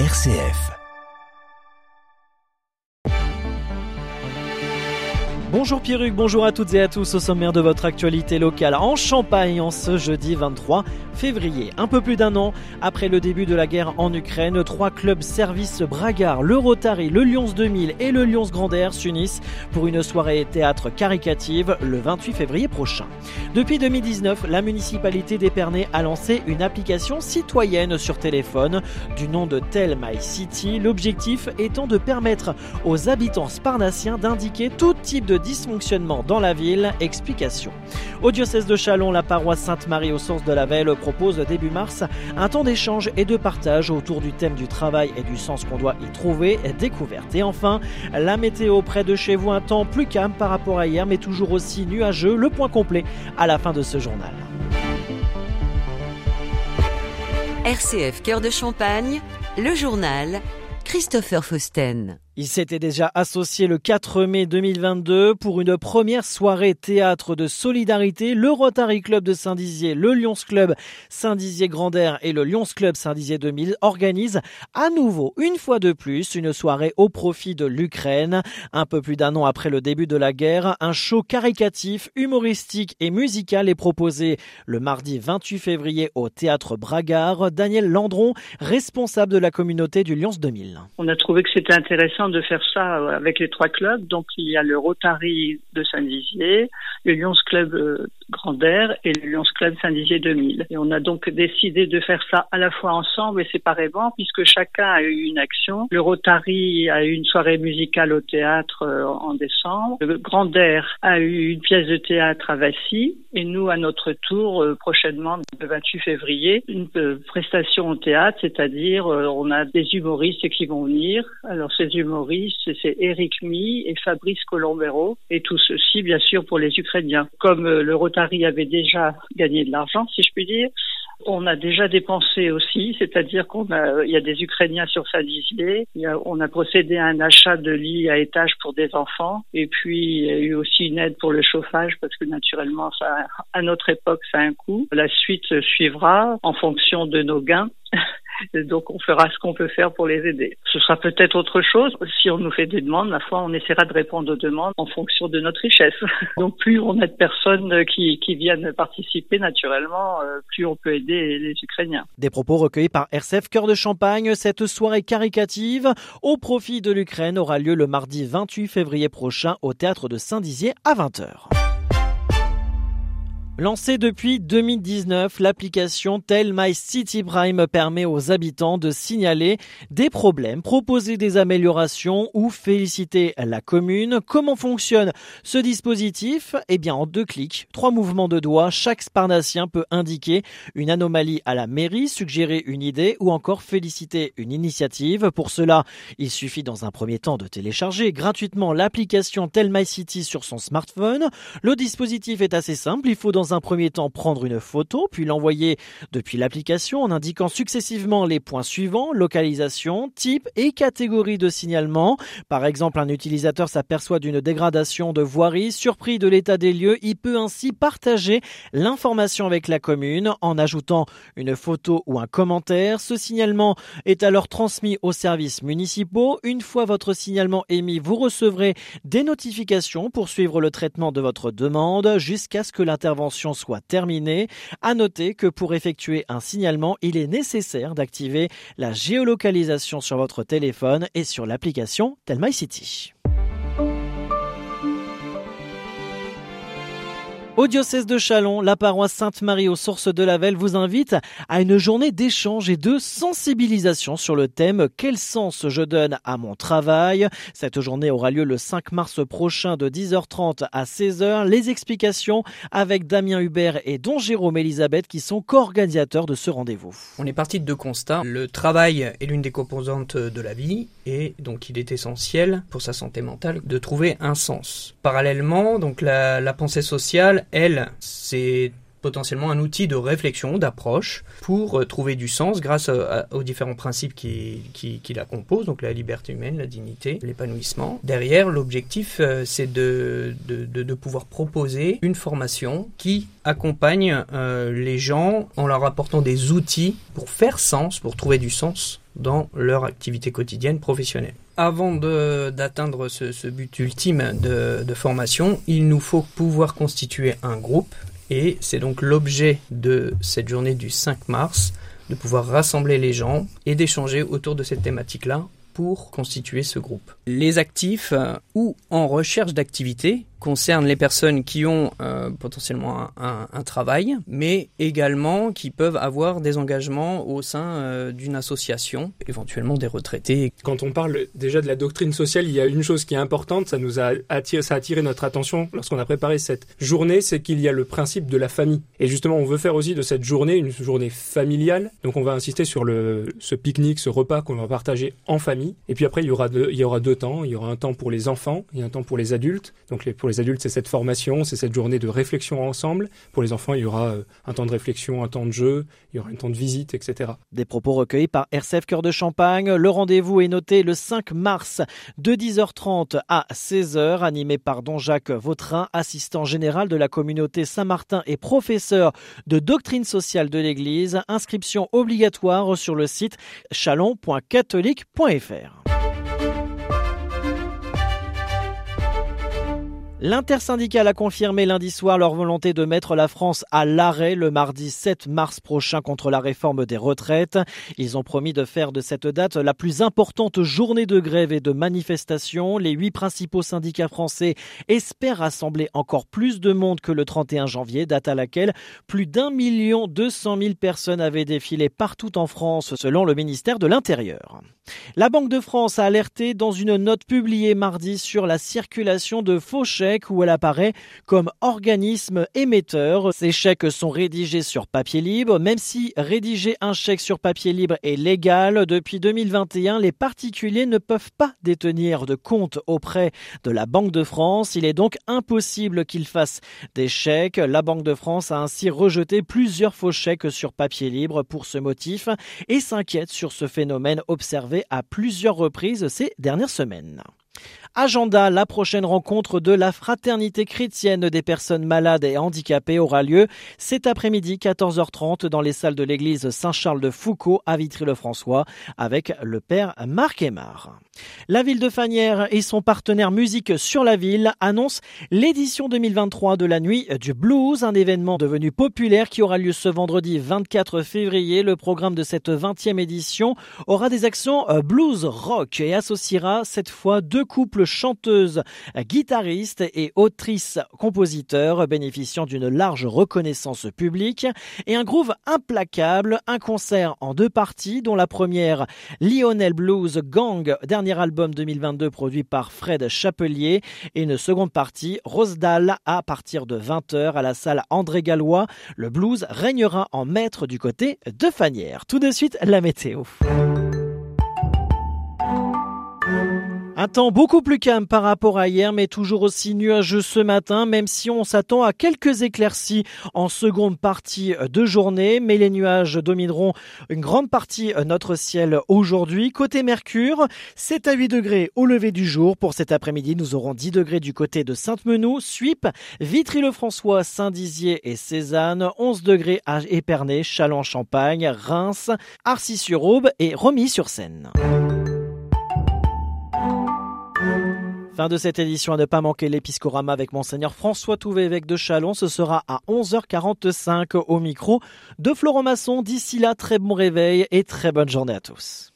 RCF. Bonjour Pierruc, bonjour à toutes et à tous. Au sommaire de votre actualité locale en Champagne en ce jeudi 23 février. Un peu plus d'un an après le début de la guerre en Ukraine, trois clubs service Bragard, le Rotary, le Lyons 2000 et le Lyons Grand Air s'unissent pour une soirée théâtre caricative le 28 février prochain. Depuis 2019, la municipalité d'Épernay a lancé une application citoyenne sur téléphone du nom de Tell My City. L'objectif étant de permettre aux habitants sparnassiens d'indiquer tout type de dysfonctionnement dans la ville, explication. Au diocèse de Châlons, la paroisse Sainte-Marie aux sources de la Velle propose début mars un temps d'échange et de partage autour du thème du travail et du sens qu'on doit y trouver, découverte. Et enfin, la météo près de chez vous, un temps plus calme par rapport à hier mais toujours aussi nuageux, le point complet à la fin de ce journal. RCF Cœur de Champagne, le journal, Christopher Fausten. Il s'était déjà associé le 4 mai 2022 pour une première soirée théâtre de solidarité. Le Rotary Club de Saint-Dizier, le Lyons Club Saint-Dizier Grand Air et le Lyons Club Saint-Dizier 2000 organisent à nouveau, une fois de plus, une soirée au profit de l'Ukraine. Un peu plus d'un an après le début de la guerre, un show caricatif, humoristique et musical est proposé le mardi 28 février au Théâtre Bragard. Daniel Landron, responsable de la communauté du Lyons 2000. On a trouvé que c'était intéressant de faire ça avec les trois clubs. Donc il y a le Rotary de Saint-Dizier, le Lyons Club Grand Air et le Lyons Club Saint-Dizier 2000. Et on a donc décidé de faire ça à la fois ensemble et séparément puisque chacun a eu une action. Le Rotary a eu une soirée musicale au théâtre en décembre. Le Grand Air a eu une pièce de théâtre à Vassy et nous à notre tour prochainement le 28 février une prestation au théâtre, c'est-à-dire on a des humoristes qui vont venir. Alors ces humoristes, c'est Éric Mi et Fabrice Colombero, et tout ceci, bien sûr, pour les Ukrainiens. Comme le Rotary avait déjà gagné de l'argent, si je puis dire, on a déjà dépensé aussi, c'est-à-dire qu'il y a des Ukrainiens sur Saint-Dizier, on a procédé à un achat de lits à étage pour des enfants, et puis il y a eu aussi une aide pour le chauffage, parce que naturellement, ça, à notre époque, ça a un coût. La suite suivra en fonction de nos gains. Donc on fera ce qu'on peut faire pour les aider. Ce sera peut-être autre chose. Si on nous fait des demandes, la fois on essaiera de répondre aux demandes en fonction de notre richesse. Donc plus on a de personnes qui viennent participer naturellement, plus on peut aider les Ukrainiens. Des propos recueillis par RCF Cœur de Champagne. Cette soirée caricative au profit de l'Ukraine aura lieu le mardi 28 février prochain au Théâtre de Saint-Dizier à 20h. Lancée depuis 2019, l'application Tell My City Prime permet aux habitants de signaler des problèmes, proposer des améliorations ou féliciter la commune. Comment fonctionne ce dispositif ? Eh bien, en deux clics, trois mouvements de doigts, chaque sparnassien peut indiquer une anomalie à la mairie, suggérer une idée ou encore féliciter une initiative. Pour cela, il suffit dans un premier temps de télécharger gratuitement l'application Tell My City sur son smartphone. Le dispositif est assez simple, il faut dans un premier temps prendre une photo, puis l'envoyer depuis l'application en indiquant successivement les points suivants, localisation, type et catégorie de signalement. Par exemple, un utilisateur s'aperçoit d'une dégradation de voirie, surpris de l'état des lieux, il peut ainsi partager l'information avec la commune en ajoutant une photo ou un commentaire. Ce signalement est alors transmis aux services municipaux. Une fois votre signalement émis, vous recevrez des notifications pour suivre le traitement de votre demande jusqu'à ce que l'intervention soit terminée. À noter que pour effectuer un signalement, il est nécessaire d'activer la géolocalisation sur votre téléphone et sur l'application Tell My City. Au diocèse de Châlons, la paroisse Sainte-Marie aux sources de la Velle vous invite à une journée d'échange et de sensibilisation sur le thème « Quel sens je donne à mon travail ?». Cette journée aura lieu le 5 mars prochain de 10h30 à 16h. Les explications avec Damien Hubert et Don Jérôme Elisabeth qui sont co-organisateurs de ce rendez-vous. On est parti de deux constats. Le travail est l'une des composantes de la vie et donc il est essentiel pour sa santé mentale de trouver un sens. Parallèlement, donc la pensée sociale, elle, c'est potentiellement un outil de réflexion, d'approche, pour trouver du sens grâce aux différents principes qui la composent, donc la liberté humaine, la dignité, l'épanouissement. Derrière, l'objectif, c'est de pouvoir proposer une formation qui accompagne les gens en leur apportant des outils pour faire sens, pour trouver du sens dans leur activité quotidienne professionnelle. Avant d'atteindre ce but ultime de formation, il nous faut pouvoir constituer un groupe, et c'est donc l'objet de cette journée du 5 mars, de pouvoir rassembler les gens et d'échanger autour de cette thématique-là pour constituer ce groupe. Les actifs ou en recherche d'activité concernent les personnes qui ont potentiellement un travail, mais également qui peuvent avoir des engagements au sein d'une association, éventuellement des retraités. Quand on parle déjà de la doctrine sociale, il y a une chose qui est importante, ça a attiré notre attention lorsqu'on a préparé cette journée, c'est qu'il y a le principe de la famille. Et justement, on veut faire aussi de cette journée une journée familiale, donc on va insister sur ce pique-nique, ce repas qu'on va partager en famille. Et puis après, il y aura deux temps, il y aura un temps pour les enfants et un temps pour les adultes, donc pour les adultes, c'est cette formation, c'est cette journée de réflexion ensemble. Pour les enfants, il y aura un temps de réflexion, un temps de jeu, il y aura un temps de visite, etc. Des propos recueillis par RCF Cœur de Champagne. Le rendez-vous est noté le 5 mars de 10h30 à 16h, animé par Don Jacques Vautrin, assistant général de la communauté Saint-Martin et professeur de doctrine sociale de l'Église. Inscription obligatoire sur le site chalon.catholique.fr. L'intersyndicale a confirmé lundi soir leur volonté de mettre la France à l'arrêt le mardi 7 mars prochain contre la réforme des retraites. Ils ont promis de faire de cette date la plus importante journée de grève et de manifestation. Les 8 principaux syndicats français espèrent rassembler encore plus de monde que le 31 janvier, date à laquelle plus d'1 200 000 personnes avaient défilé partout en France, selon le ministère de l'Intérieur. La Banque de France a alerté dans une note publiée mardi sur la circulation de faux chèques où elle apparaît comme organisme émetteur. Ces chèques sont rédigés sur papier libre. Même si rédiger un chèque sur papier libre est légal, depuis 2021, les particuliers ne peuvent pas détenir de compte auprès de la Banque de France. Il est donc impossible qu'ils fassent des chèques. La Banque de France a ainsi rejeté plusieurs faux chèques sur papier libre pour ce motif et s'inquiète sur ce phénomène observé à plusieurs reprises ces dernières semaines. Agenda, la prochaine rencontre de la Fraternité chrétienne des personnes malades et handicapées aura lieu cet après-midi 14h30 dans les salles de l'église Saint-Charles-de-Foucault à Vitry-le-François avec le père Marc Emard. La ville de Fagnières et son partenaire Musique sur la Ville annoncent l'édition 2023 de la Nuit du Blues, un événement devenu populaire qui aura lieu ce vendredi 24 février. Le programme de cette 20e édition aura des actions blues rock et associera cette fois deux couples chanteuse, guitariste et autrice-compositeur bénéficiant d'une large reconnaissance publique et un groove implacable, un concert en 2 parties dont la première Lionel Blues Gang, dernier album 2022 produit par Fred Chapelier et une seconde partie Rosedale à partir de 20h à la salle André Gallois. Le blues régnera en maître du côté de Fagnières. Tout de suite, la météo. Un temps beaucoup plus calme par rapport à hier, mais toujours aussi nuageux ce matin, même si on s'attend à quelques éclaircies en seconde partie de journée. Mais les nuages domineront une grande partie notre ciel aujourd'hui. Côté Mercure, 7 à 8 degrés au lever du jour. Pour cet après-midi, nous aurons 10 degrés du côté de Sainte-Menou, Suip, Vitry-le-François, Saint-Dizier et Cézanne, 11 degrés à Épernay, Châlons-Champagne, Reims, Arcy-sur-Aube et Romilly-sur-Seine. Fin de cette édition, à ne pas manquer l'épiscorama avec Monseigneur François Touvet, évêque de Châlons. Ce sera à 11h45 au micro de Florent Masson. D'ici là, très bon réveil et très bonne journée à tous.